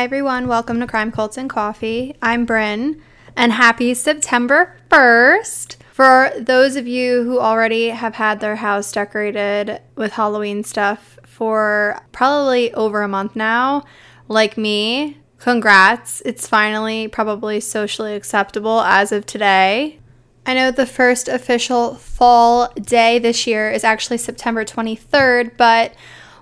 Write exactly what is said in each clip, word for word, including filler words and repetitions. Hi everyone, welcome to Crime Cults and Coffee. I'm Bryn, and happy September first. For those of you who already have had their house decorated with Halloween stuff for probably over a month now, like me, congrats. It's finally probably socially acceptable as of today. I know the first official fall day this year is actually September twenty-third, but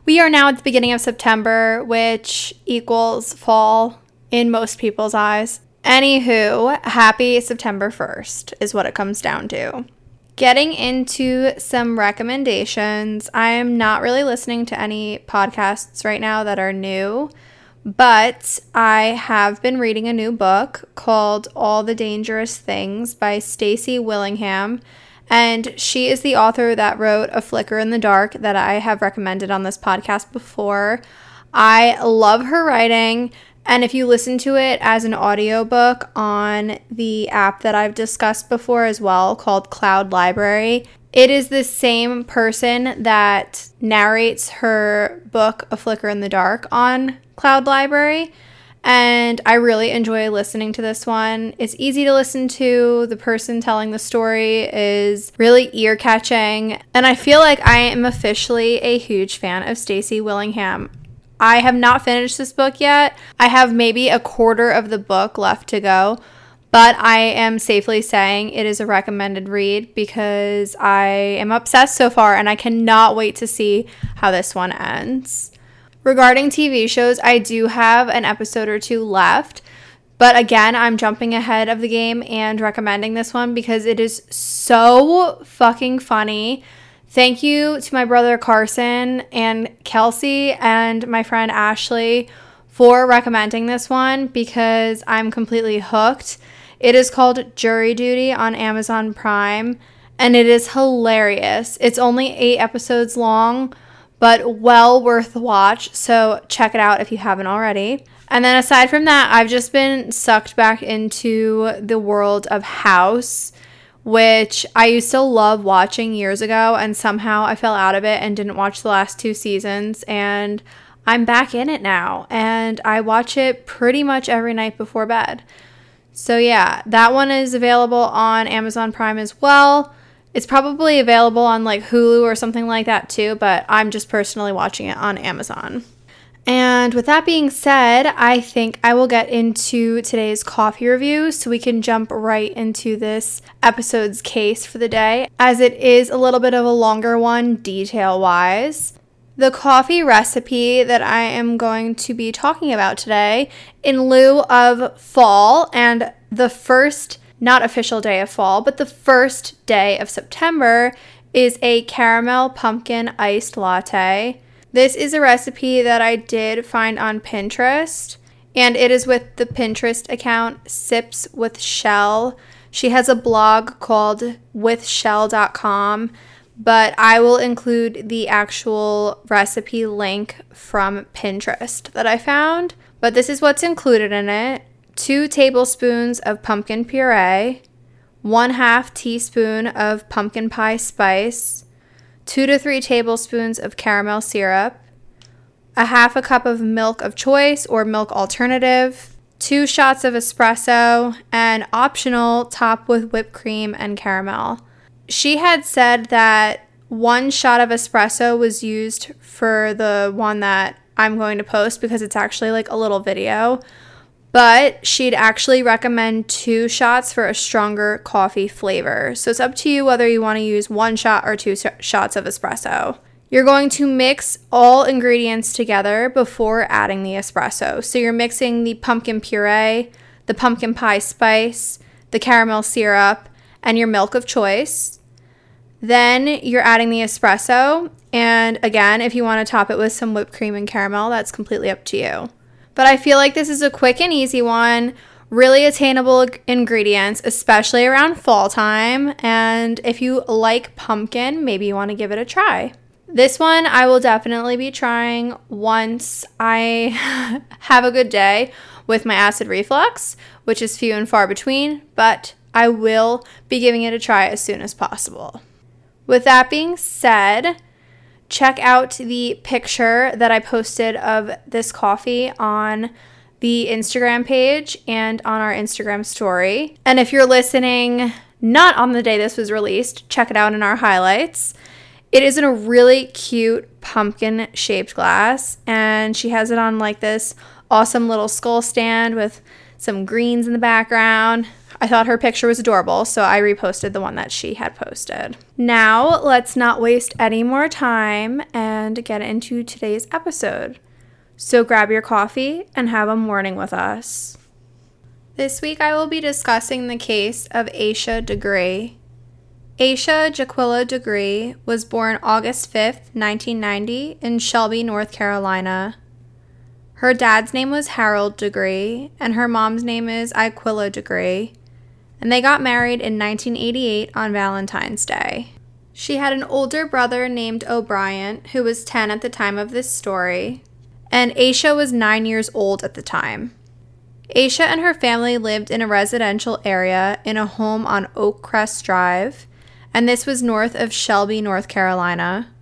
we are now at the beginning of September, which equals fall in most people's eyes. Anywho, happy September first is what it comes down to. Getting into some recommendations, I am not really listening to any podcasts right now that are new, but I have been reading a new book called All the Dangerous Things by Stacey Willingham. And she is the author that wrote A Flicker in the Dark that I have recommended on this podcast before. I love her writing, and if you listen to it as an audiobook on the app that I've discussed before as well called Cloud Library, it is the same person that narrates her book A Flicker in the Dark on Cloud Library. And I really enjoy listening to this one. It's easy to listen to. The person telling the story is really ear-catching. And I feel like I am officially a huge fan of Stacey Willingham. I have not finished this book yet. I have maybe a quarter of the book left to go. But I am safely saying it is a recommended read because I am obsessed so far. And I cannot wait to see how this one ends. Regarding T V shows, I do have an episode or two left, but again, I'm jumping ahead of the game and recommending this one because it is so fucking funny. Thank you to my brother Carson and Kelsey and my friend Ashley for recommending this one because I'm completely hooked. It is called Jury Duty on Amazon Prime, and it is hilarious. It's only eight episodes long, but well worth the watch, so check it out if you haven't already. And then aside from that, I've just been sucked back into the world of House, which I used to love watching years ago, and somehow I fell out of it and didn't watch the last two seasons, and I'm back in it now, and I watch it pretty much every night before bed. So yeah, that one is available on Amazon Prime as well. It's probably available on like Hulu or something like that too, but I'm just personally watching it on Amazon. And with that being said, I think I will get into today's coffee review so we can jump right into this episode's case for the day, as it is a little bit of a longer one detail-wise. The coffee recipe that I am going to be talking about today, in lieu of fall and the first not official day of fall, but the first day of September, is a caramel pumpkin iced latte. This is a recipe that I did find on Pinterest, and it is with the Pinterest account Sips with Shell. She has a blog called with shell dot com, but I will include the actual recipe link from Pinterest that I found. But this is what's included in it. two tablespoons of pumpkin puree, one half teaspoon of pumpkin pie spice, two to three tablespoons of caramel syrup, a half a cup of milk of choice or milk alternative, two shots of espresso, and optional top with whipped cream and caramel. She had said that one shot of espresso was used for the one that I'm going to post because it's actually like a little video. But she'd actually recommend two shots for a stronger coffee flavor. So it's up to you whether you want to use one shot or two sh- shots of espresso. You're going to mix all ingredients together before adding the espresso. So you're mixing the pumpkin puree, the pumpkin pie spice, the caramel syrup, and your milk of choice. Then you're adding the espresso. And again, if you want to top it with some whipped cream and caramel, that's completely up to you. But I feel like this is a quick and easy one, really attainable ingredients, especially around fall time. And if you like pumpkin, maybe you want to give it a try. This one I will definitely be trying once I have a good day with my acid reflux, which is few and far between, but I will be giving it a try as soon as possible. With that being said, check out the picture that I posted of this coffee on the Instagram page and on our Instagram story. And if you're listening not on the day this was released, check it out in our highlights. It is in a really cute pumpkin-shaped glass, and she has it on like this awesome little skull stand with some greens in the background. I thought her picture was adorable, so I reposted the one that she had posted. Now, let's not waste any more time and get into today's episode. So grab your coffee and have a morning with us. This week, I will be discussing the case of Asha Degree. Asha Jaquilla Degree was born August fifth, nineteen ninety in Shelby, North Carolina. Her dad's name was Harold Degree, and her mom's name is Aquilla Degree, and they got married in nineteen eighty-eight on Valentine's Day. She had an older brother named O'Brien, who was ten at the time of this story, and Asha was nine years old at the time. Asha and her family lived in a residential area in a home on Oak Crest Drive, and this was north of Shelby, North Carolina.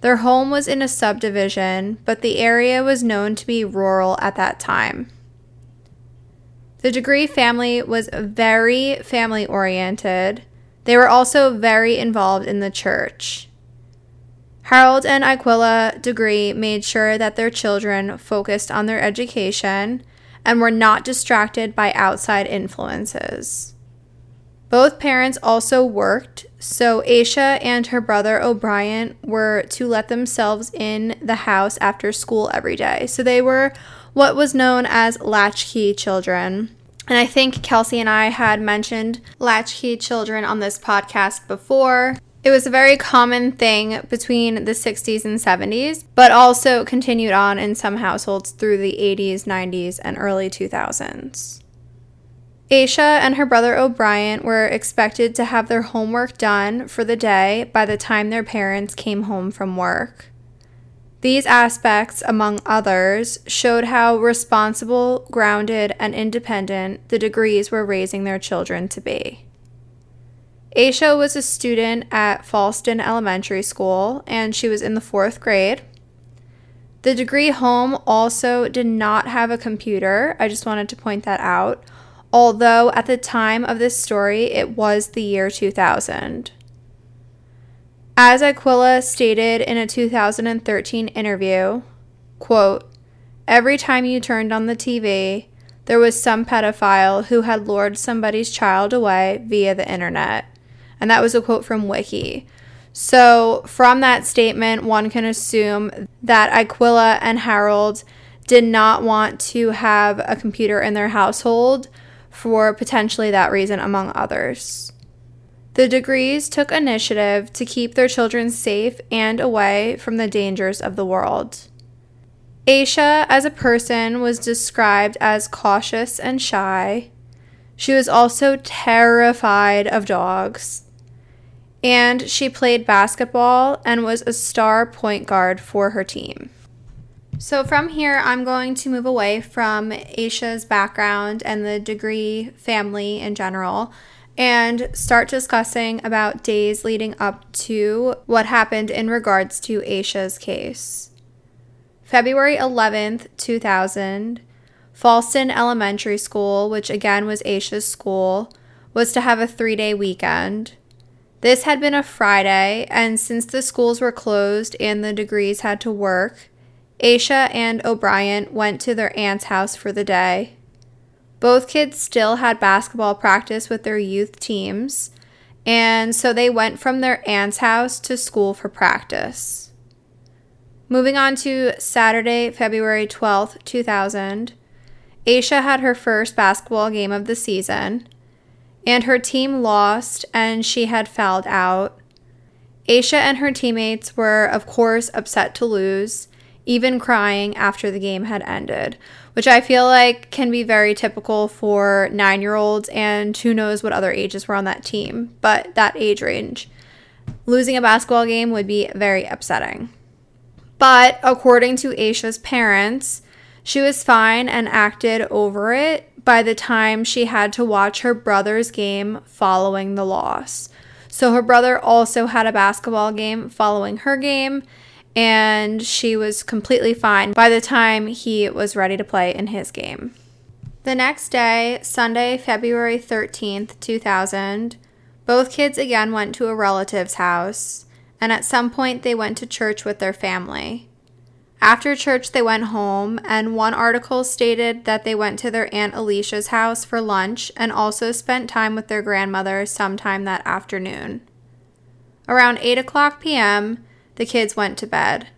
Their home was in a subdivision, but the area was known to be rural at that time. The Degree family was very family-oriented. They were also very involved in the church. Harold and Aquilla Degree made sure that their children focused on their education and were not distracted by outside influences. Both parents also worked, so Asha and her brother O'Brien were to let themselves in the house after school every day. So they were what was known as latchkey children. And I think Kelsey and I had mentioned latchkey children on this podcast before. It was a very common thing between the sixties and seventies, but also continued on in some households through the eighties, nineties, and early two thousands. Asha and her brother O'Brien were expected to have their homework done for the day by the time their parents came home from work. These aspects, among others, showed how responsible, grounded, and independent the Degrees were raising their children to be. Asha was a student at Falston Elementary School, and she was in the fourth grade. The Degree home also did not have a computer. I just wanted to point that out. Although at the time of this story, it was the year two thousand. As Aquilla stated in a two thousand thirteen interview, quote, "Every time you turned on the T V, there was some pedophile who had lured somebody's child away via the internet." And that was a quote from Wiki. So from that statement, one can assume that Aquilla and Harold did not want to have a computer in their household for potentially that reason, among others. The Degrees took initiative to keep their children safe and away from the dangers of the world. Asha, as a person, was described as cautious and shy. She was also terrified of dogs. And she played basketball and was a star point guard for her team. So from here, I'm going to move away from Asha's background and the Degree family in general and start discussing about days leading up to what happened in regards to Asha's case. February eleventh, two thousand, Falston Elementary School, which again was Asha's school, was to have a three-day weekend. This had been a Friday, and since the schools were closed and the Degrees had to work, Asha and O'Brien went to their aunt's house for the day. Both kids still had basketball practice with their youth teams, and so they went from their aunt's house to school for practice. Moving on to Saturday, February twelfth, two thousand, Asha had her first basketball game of the season, and her team lost, and she had fouled out. Asha and her teammates were, of course, upset to lose, even crying after the game had ended, which I feel like can be very typical for nine-year-olds and who knows what other ages were on that team, but that age range. Losing a basketball game would be very upsetting. But according to Asha's parents, she was fine and acted over it by the time she had to watch her brother's game following the loss. So her brother also had a basketball game following her game, and she was completely fine by the time he was ready to play in his game. The next day, Sunday, February thirteenth, two thousand, both kids again went to a relative's house, and at some point they went to church with their family. After church, they went home, and one article stated that they went to their Aunt Alicia's house for lunch and also spent time with their grandmother sometime that afternoon. Around eight o'clock p.m., the kids went to bed.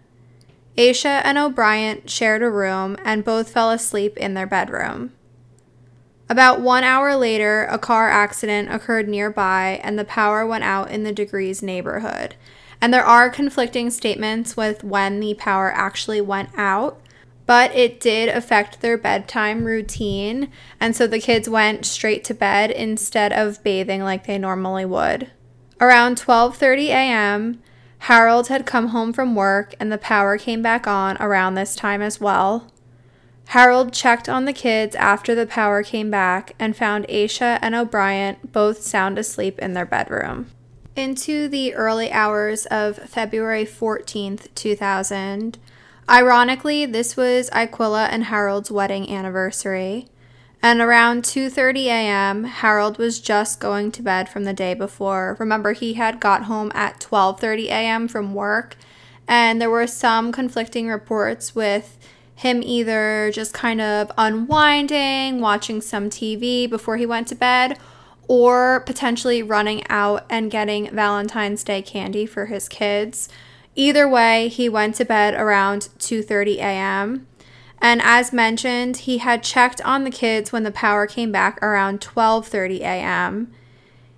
Asha and O'Brien shared a room, and both fell asleep in their bedroom. About one hour later, a car accident occurred nearby, and the power went out in the Degrees neighborhood. And there are conflicting statements with when the power actually went out, but it did affect their bedtime routine, and so the kids went straight to bed instead of bathing like they normally would. Around twelve thirty a.m., Harold had come home from work, and the power came back on around this time as well. Harold checked on the kids after the power came back and found Asha and O'Brien both sound asleep in their bedroom. Into the early hours of February fourteenth, two thousand. Ironically, this was Aquilla and Harold's wedding anniversary, and around two thirty a.m., Harold was just going to bed from the day before. Remember, he had got home at twelve thirty a.m. from work, and there were some conflicting reports with him either just kind of unwinding, watching some T V before he went to bed, or potentially running out and getting Valentine's Day candy for his kids. Either way, he went to bed around two thirty a.m. And as mentioned, he had checked on the kids when the power came back around twelve thirty a.m.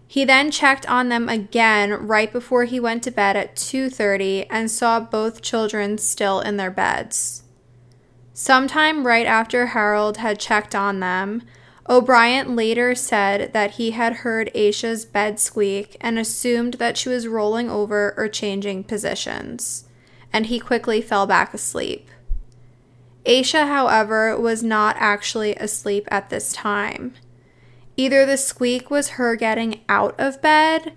He then checked on them again right before he went to bed at two thirty and saw both children still in their beds. Sometime right after Harold had checked on them, O'Brien later said that he had heard Asha's bed squeak and assumed that she was rolling over or changing positions, and he quickly fell back asleep. Asha, however, was not actually asleep at this time. Either the squeak was her getting out of bed,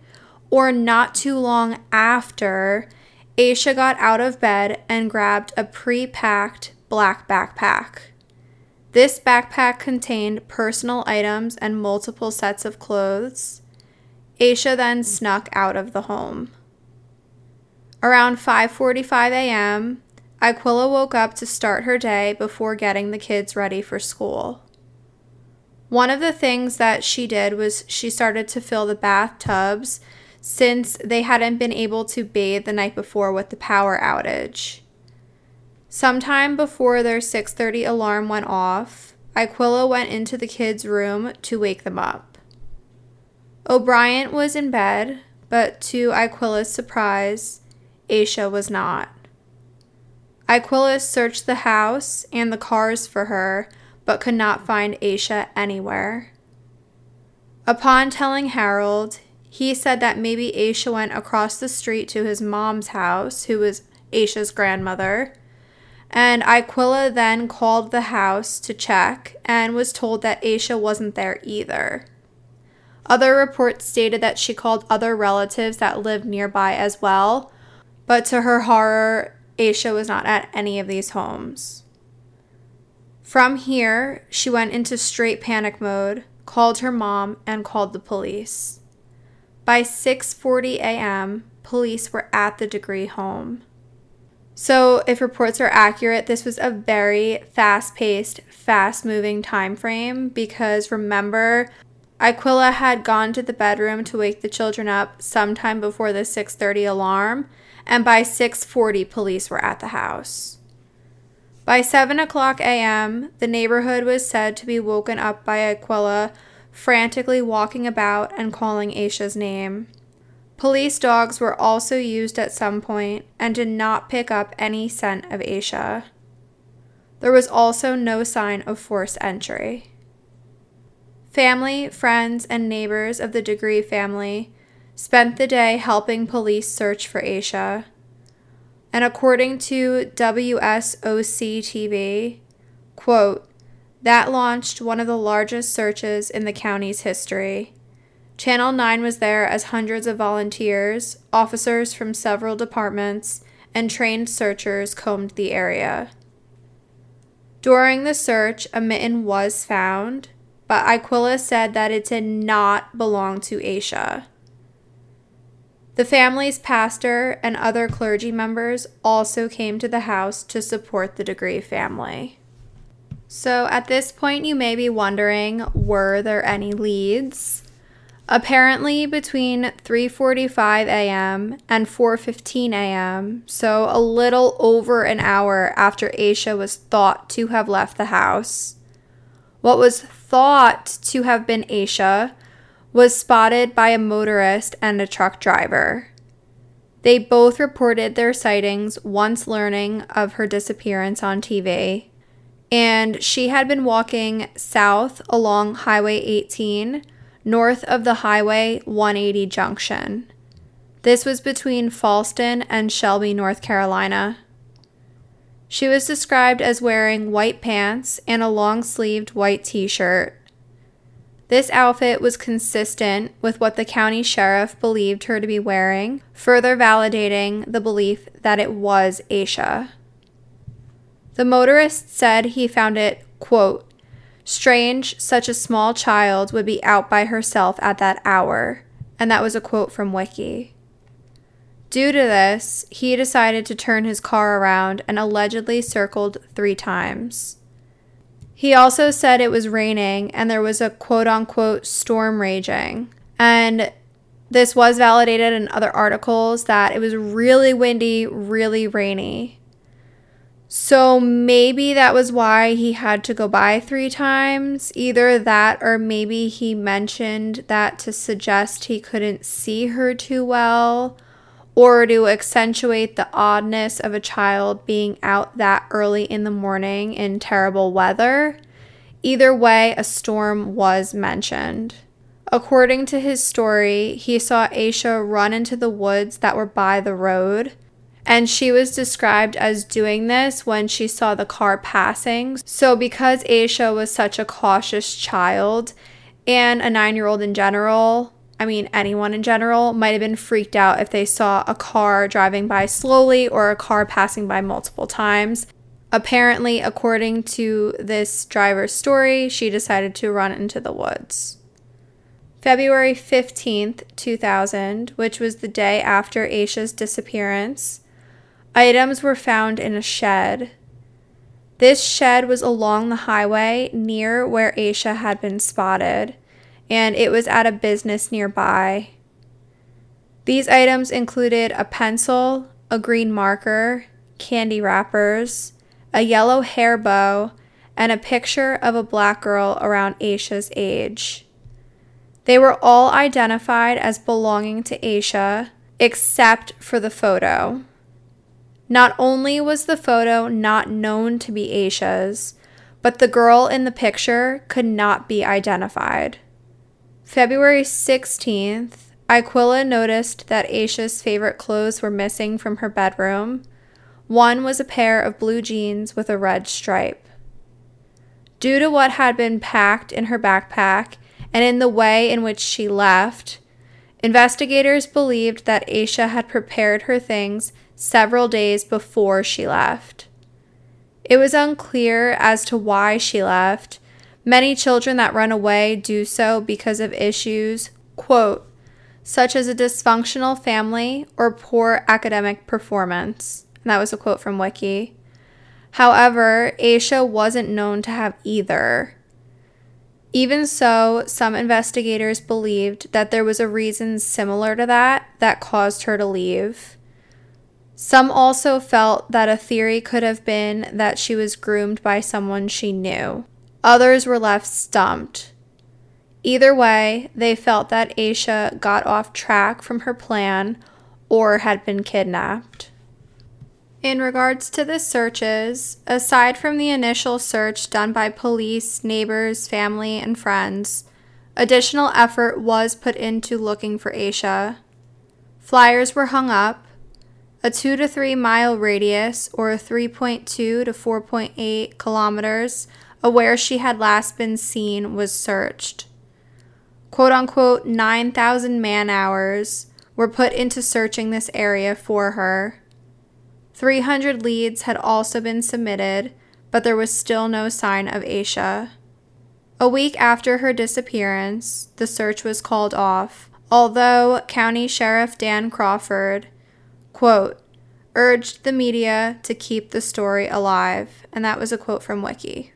or not too long after, Asha got out of bed and grabbed a pre-packed black backpack. This backpack contained personal items and multiple sets of clothes. Asha then snuck out of the home. Around five forty-five a.m., Aquilla woke up to start her day before getting the kids ready for school. One of the things that she did was she started to fill the bathtubs since they hadn't been able to bathe the night before with the power outage. Sometime before their six thirty alarm went off, Aquilla went into the kids' room to wake them up. O'Brien was in bed, but to Aquila's surprise, Asha was not. Aquilla searched the house and the cars for her, but could not find Asha anywhere. Upon telling Harold, he said that maybe Asha went across the street to his mom's house, who was Asha's grandmother, and Aquilla then called the house to check and was told that Asha wasn't there either. Other reports stated that she called other relatives that lived nearby as well, but to her horror, Asha was not at any of these homes. From here, she went into straight panic mode, called her mom, and called the police. By six forty a.m., police were at the Degree home. So if reports are accurate, this was a very fast-paced, fast-moving time frame because remember, Aquilla had gone to the bedroom to wake the children up sometime before the six thirty alarm, and by six forty, police were at the house. By seven o'clock a.m., the neighborhood was said to be woken up by Aquilla frantically walking about and calling Asha's name. Police dogs were also used at some point and did not pick up any scent of Asha. There was also no sign of forced entry. Family, friends, and neighbors of the Degree family spent the day helping police search for Asha. And according to W S O C T V, quote, that launched one of the largest searches in the county's history. Channel nine was there as hundreds of volunteers, officers from several departments, and trained searchers combed the area. During the search, a mitten was found, but Aquilla said that it did not belong to Asha. The family's pastor and other clergy members also came to the house to support the Degree family. So at this point, you may be wondering, were there any leads? Apparently, between three forty-five a m and four fifteen a m, so a little over an hour after Asha was thought to have left the house, what was thought to have been Asha was spotted by a motorist and a truck driver. They both reported their sightings once learning of her disappearance on T V, and she had been walking south along Highway eighteen, north of the Highway one eighty junction. This was between Falston and Shelby, North Carolina. She was described as wearing white pants and a long-sleeved white t-shirt. This outfit was consistent with what the county sheriff believed her to be wearing, further validating the belief that it was Asha. The motorist said he found it, quote, strange such a small child would be out by herself at that hour, and that was a quote from Wiki. Due to this, he decided to turn his car around and allegedly circled three times. He also said it was raining and there was a quote-unquote storm raging, and this was validated in other articles that it was really windy, really rainy. So maybe that was why he had to go by three times. Either that or maybe he mentioned that to suggest he couldn't see her too well or to accentuate the oddness of a child being out that early in the morning in terrible weather. Either way, a storm was mentioned. According to his story, he saw Asha run into the woods that were by the road, and she was described as doing this when she saw the car passing. So because Asha was such a cautious child, and a nine-year-old in general, I mean, anyone in general might have been freaked out if they saw a car driving by slowly or a car passing by multiple times. Apparently, according to this driver's story, she decided to run into the woods. February fifteenth, two thousand, which was the day after Asha's disappearance, items were found in a shed. This shed was along the highway near where Asha had been spotted, and it was at a business nearby. These items included a pencil, a green marker, candy wrappers, a yellow hair bow, and a picture of a black girl around Asha's age. They were all identified as belonging to Asha, except for the photo. Not only was the photo not known to be Asha's, but the girl in the picture could not be identified. February sixteenth, Aquilla noticed that Asha's favorite clothes were missing from her bedroom. One was a pair of blue jeans with a red stripe. Due to what had been packed in her backpack and in the way in which she left, investigators believed that Asha had prepared her things several days before she left. It was unclear as to why she left. Many children that run away do so because of issues, quote, such as a dysfunctional family or poor academic performance. And that was a quote from Wiki. However, Asha wasn't known to have either. Even so, some investigators believed that there was a reason similar to that that caused her to leave. Some also felt that a theory could have been that she was groomed by someone she knew. Others were left stumped. Either way, they felt that Asha got off track from her plan or had been kidnapped. In regards to the searches, aside from the initial search done by police, neighbors, family, and friends, additional effort was put into looking for Asha. Flyers were hung up. A two to three mile radius, or three point two to four point eight kilometers, of where she had last been seen was searched. Quote-unquote nine thousand man-hours were put into searching this area for her. three hundred leads had also been submitted, but there was still no sign of Asha. A week after her disappearance, the search was called off, although County Sheriff Dan Crawford, quote, urged the media to keep the story alive. And that was a quote from Wiki.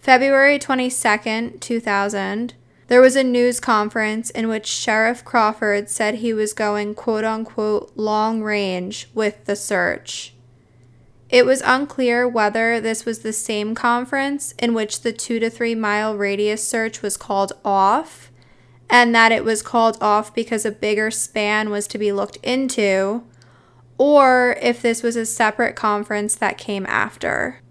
February twenty-second, two thousand, there was a news conference in which Sheriff Crawford said he was going quote-unquote long range with the search. It was unclear whether this was the same conference in which the two to three mile radius search was called off, and that it was called off because a bigger span was to be looked into, or if this was a separate conference that came after.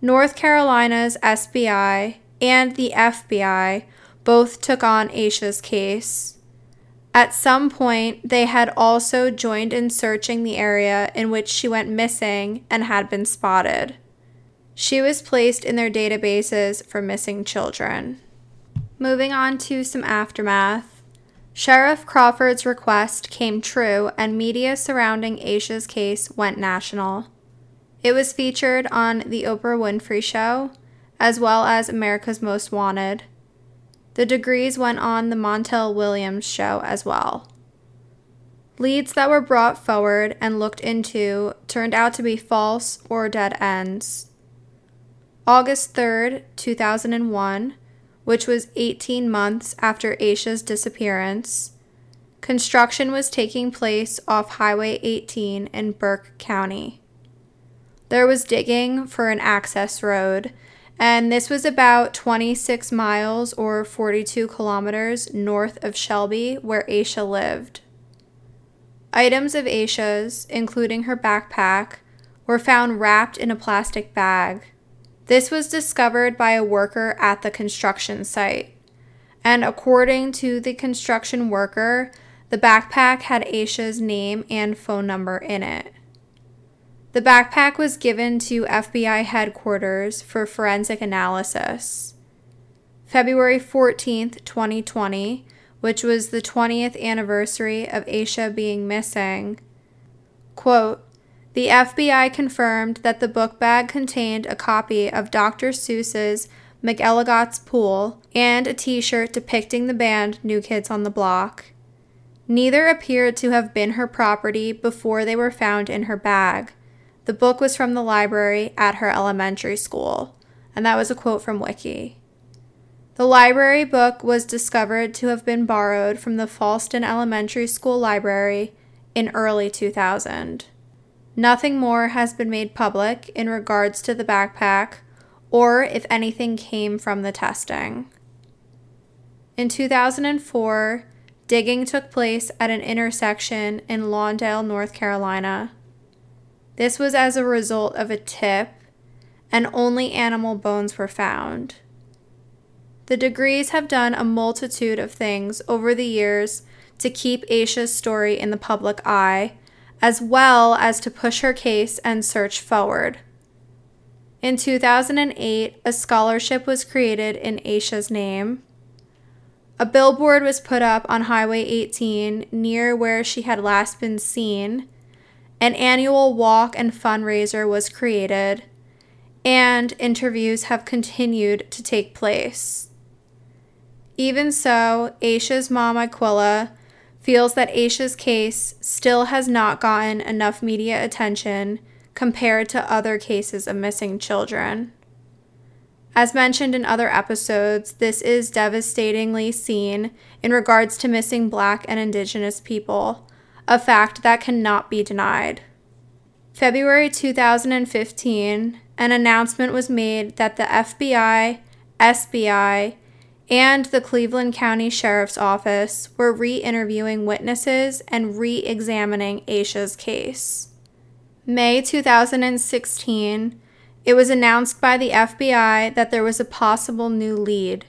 North Carolina's S B I and the F B I both took on Asha's case. At some point, they had also joined in searching the area in which she went missing and had been spotted. She was placed in their databases for missing children. Moving on to some aftermath. Sheriff Crawford's request came true, and media surrounding Asha's case went national. It was featured on The Oprah Winfrey Show, as well as America's Most Wanted. The Degrees went on the Montel Williams Show as well. Leads that were brought forward and looked into turned out to be false or dead ends. August third, two thousand one, which was eighteen months after Asha's disappearance, construction was taking place off Highway eighteen in Burke County. There was digging for an access road, and this was about twenty-six miles or forty-two kilometers north of Shelby, where Asha lived. Items of Asha's, including her backpack, were found wrapped in a plastic bag. This was discovered by a worker at the construction site. And according to the construction worker, the backpack had Asha's name and phone number in it. The backpack was given to F B I headquarters for forensic analysis. February fourteenth, twenty twenty, which was the twentieth anniversary of Asha being missing, quote, the F B I confirmed that the book bag contained a copy of Doctor Seuss's McElligot's Pool and a t-shirt depicting the band New Kids on the Block. Neither appeared to have been her property before they were found in her bag. The book was from the library at her elementary school, and that was a quote from Wiki. The library book was discovered to have been borrowed from the Falston Elementary School library in early two thousand. Nothing more has been made public in regards to the backpack, or if anything came from the testing. In two thousand four, digging took place at an intersection in Lawndale, North Carolina. This was as a result of a tip, and only animal bones were found. The Degrees have done a multitude of things over the years to keep Asha's story in the public eye, as well as to push her case and search forward. In two thousand eight, a scholarship was created in Asha's name. A billboard was put up on Highway eighteen near where she had last been seen. An annual walk and fundraiser was created, and interviews have continued to take place. Even so, Asha's mom, Aquila, feels that Asha's case still has not gotten enough media attention compared to other cases of missing children. As mentioned in other episodes, this is devastatingly seen in regards to missing Black and Indigenous people, a fact that cannot be denied. February two thousand fifteen, an announcement was made that the F B I, S B I, and the Cleveland County Sheriff's Office were re-interviewing witnesses and re-examining Asha's case. May two thousand sixteen, it was announced by the F B I that there was a possible new lead.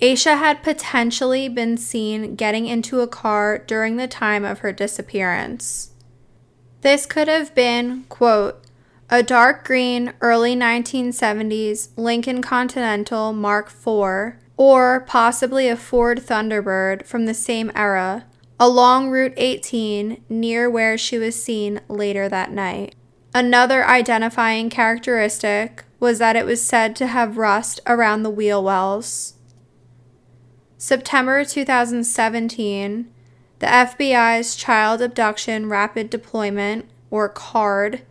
Asha had potentially been seen getting into a car during the time of her disappearance. This could have been, quote, a dark green early nineteen seventies Lincoln Continental Mark four, or possibly a Ford Thunderbird from the same era, along Route eighteen near where she was seen later that night. Another identifying characteristic was that it was said to have rust around the wheel wells. September two thousand seventeen, the F B I's Child Abduction Rapid Deployment, or CARD,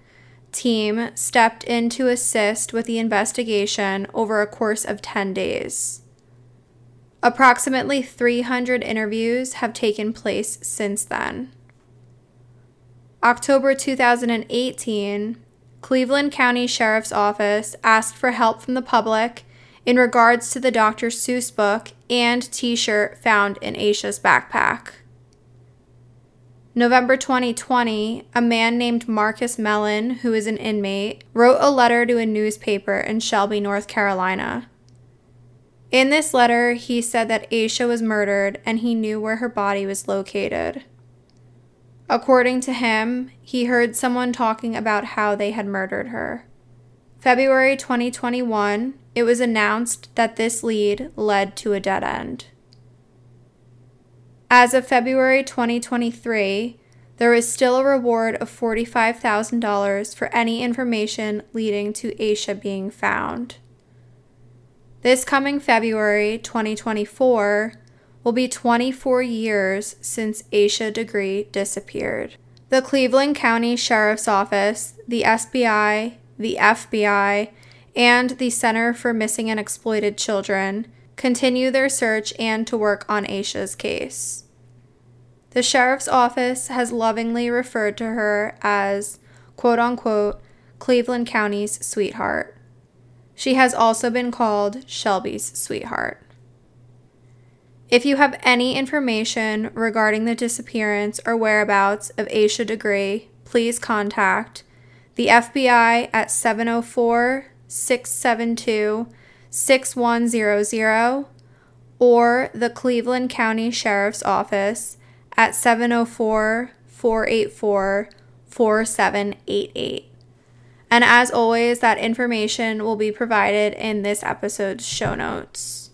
team stepped in to assist with the investigation over a course of ten days. Approximately three hundred interviews have taken place since then. October two thousand eighteen, Cleveland County Sheriff's Office asked for help from the public in regards to the Doctor Seuss book and t-shirt found in Asha's backpack. November twenty twenty, a man named Marcus Mellon, who is an inmate, wrote a letter to a newspaper in Shelby, North Carolina. In this letter, he said that Asha was murdered and he knew where her body was located. According to him, he heard someone talking about how they had murdered her. February twenty twenty-one, it was announced that this lead led to a dead end. As of February twenty twenty-three, there is still a reward of forty-five thousand dollars for any information leading to Asha being found. This coming February twenty twenty-four will be twenty-four years since Asha Degree disappeared. The Cleveland County Sheriff's Office, the S B I, the F B I, and the Center for Missing and Exploited Children continue their search and to work on Asha's case. The Sheriff's Office has lovingly referred to her as, quote-unquote, Cleveland County's sweetheart. She has also been called Shelby's sweetheart. If you have any information regarding the disappearance or whereabouts of Asha Degree, please contact the F B I at seven oh four, six seven two, six one zero zero or the Cleveland County Sheriff's Office at seven oh four, four eight four, four seven eight eight. And as always, that information will be provided in this episode's show notes.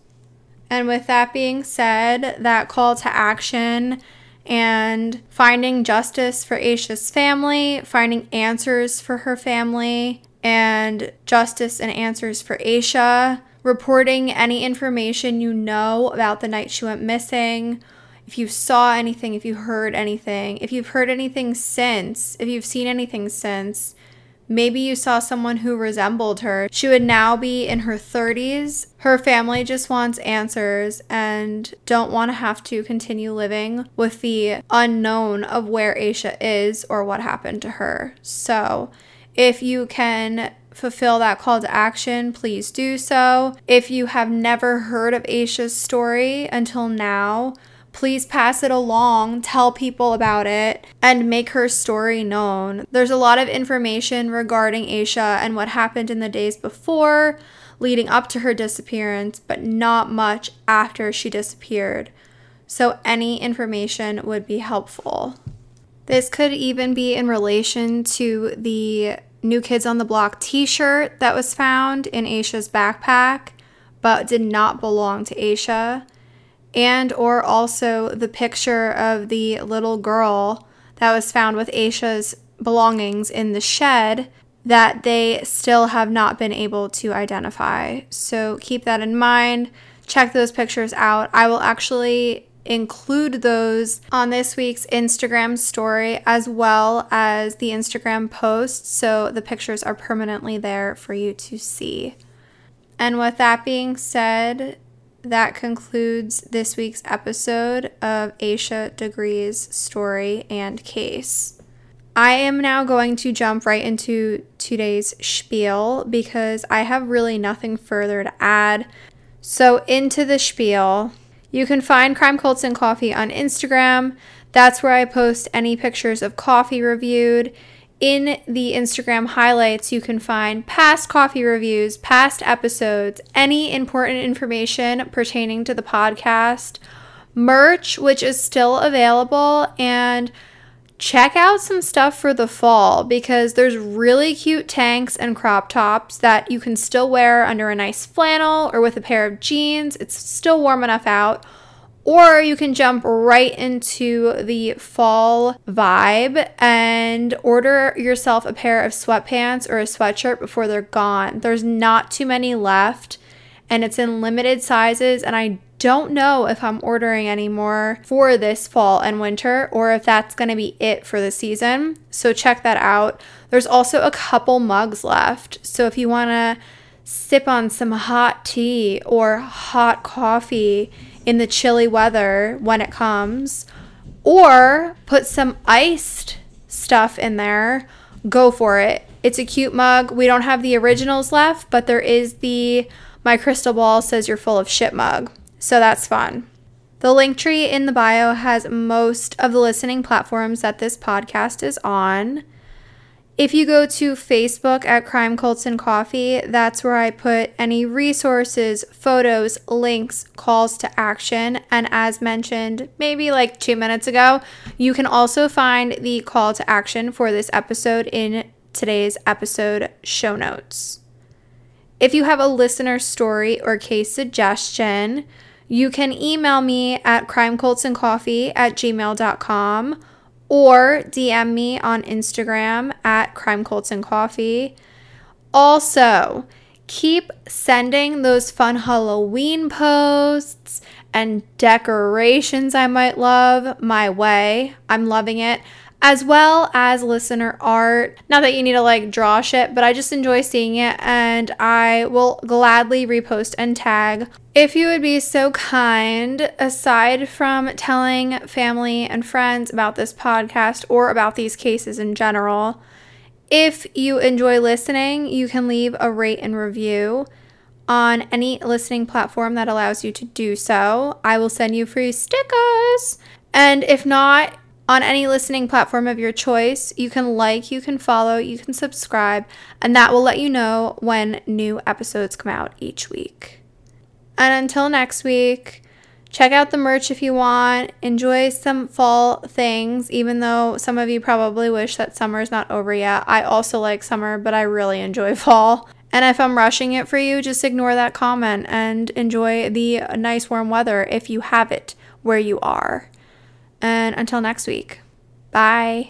And with that being said, that call to action and finding justice for Asha's family, finding answers for her family, and justice and answers for Asha, reporting any information you know about the night she went missing. If you saw anything, if you heard anything, if you've heard anything since, if you've seen anything since, maybe you saw someone who resembled her. She would now be in her thirties. Her family just wants answers and don't want to have to continue living with the unknown of where Asha is or what happened to her. So if you can fulfill that call to action, please do so. If you have never heard of Asha's story until now, please pass it along, tell people about it, and make her story known. There's a lot of information regarding Asha and what happened in the days before, leading up to her disappearance, but not much after she disappeared. So any information would be helpful. This could even be in relation to the New Kids on the Block t-shirt that was found in Asha's backpack, but did not belong to Asha. And or also the picture of the little girl that was found with Asha's belongings in the shed that they still have not been able to identify. So keep that in mind. Check those pictures out. I will actually include those on this week's Instagram story as well as the Instagram post, so the pictures are permanently there for you to see. And with that being said, that concludes this week's episode of Asha Degree's story and case. I am now going to jump right into today's spiel because I have really nothing further to add. So into the spiel, you can find Crime Cults and Coffee on Instagram. That's where I post any pictures of coffee reviewed. In the Instagram highlights, you can find past coffee reviews, past episodes, any important information pertaining to the podcast, merch, which is still available, and check out some stuff for the fall because there's really cute tanks and crop tops that you can still wear under a nice flannel or with a pair of jeans. It's still warm enough out. Or you can jump right into the fall vibe and order yourself a pair of sweatpants or a sweatshirt before they're gone. There's not too many left, and it's in limited sizes, and I don't know if I'm ordering any more for this fall and winter or if that's going to be it for the season. So check that out. There's also a couple mugs left. So if you want to sip on some hot tea or hot coffee in the chilly weather when it comes, or put some iced stuff in there, go for it. It's a cute mug. We don't have the originals left, but there is the My Crystal Ball Says You're Full of Shit mug. So that's fun. The link tree in the bio has most of the listening platforms that this podcast is on. If you go to Facebook at Crime Cults and Coffee, that's where I put any resources, photos, links, calls to action. And as mentioned, maybe like two minutes ago, you can also find the call to action for this episode in today's episode show notes. If you have a listener story or case suggestion, you can email me at crimecultsandcoffee at gmail dot com. Or D M me on Instagram at Crime Cults and Coffee. Also, keep sending those fun Halloween posts and decorations I might love my way. I'm loving it. As well as listener art. Not that you need to like draw shit, but I just enjoy seeing it, and I will gladly repost and tag. If you would be so kind, aside from telling family and friends about this podcast or about these cases in general, if you enjoy listening, you can leave a rate and review on any listening platform that allows you to do so. I will send you free stickers. And if not, on any listening platform of your choice, you can like, you can follow, you can subscribe, and that will let you know when new episodes come out each week. And until next week, check out the merch if you want. Enjoy some fall things, even though some of you probably wish that summer is not over yet. I also like summer, but I really enjoy fall. And if I'm rushing it for you, just ignore that comment and enjoy the nice warm weather if you have it where you are. And until next week, bye.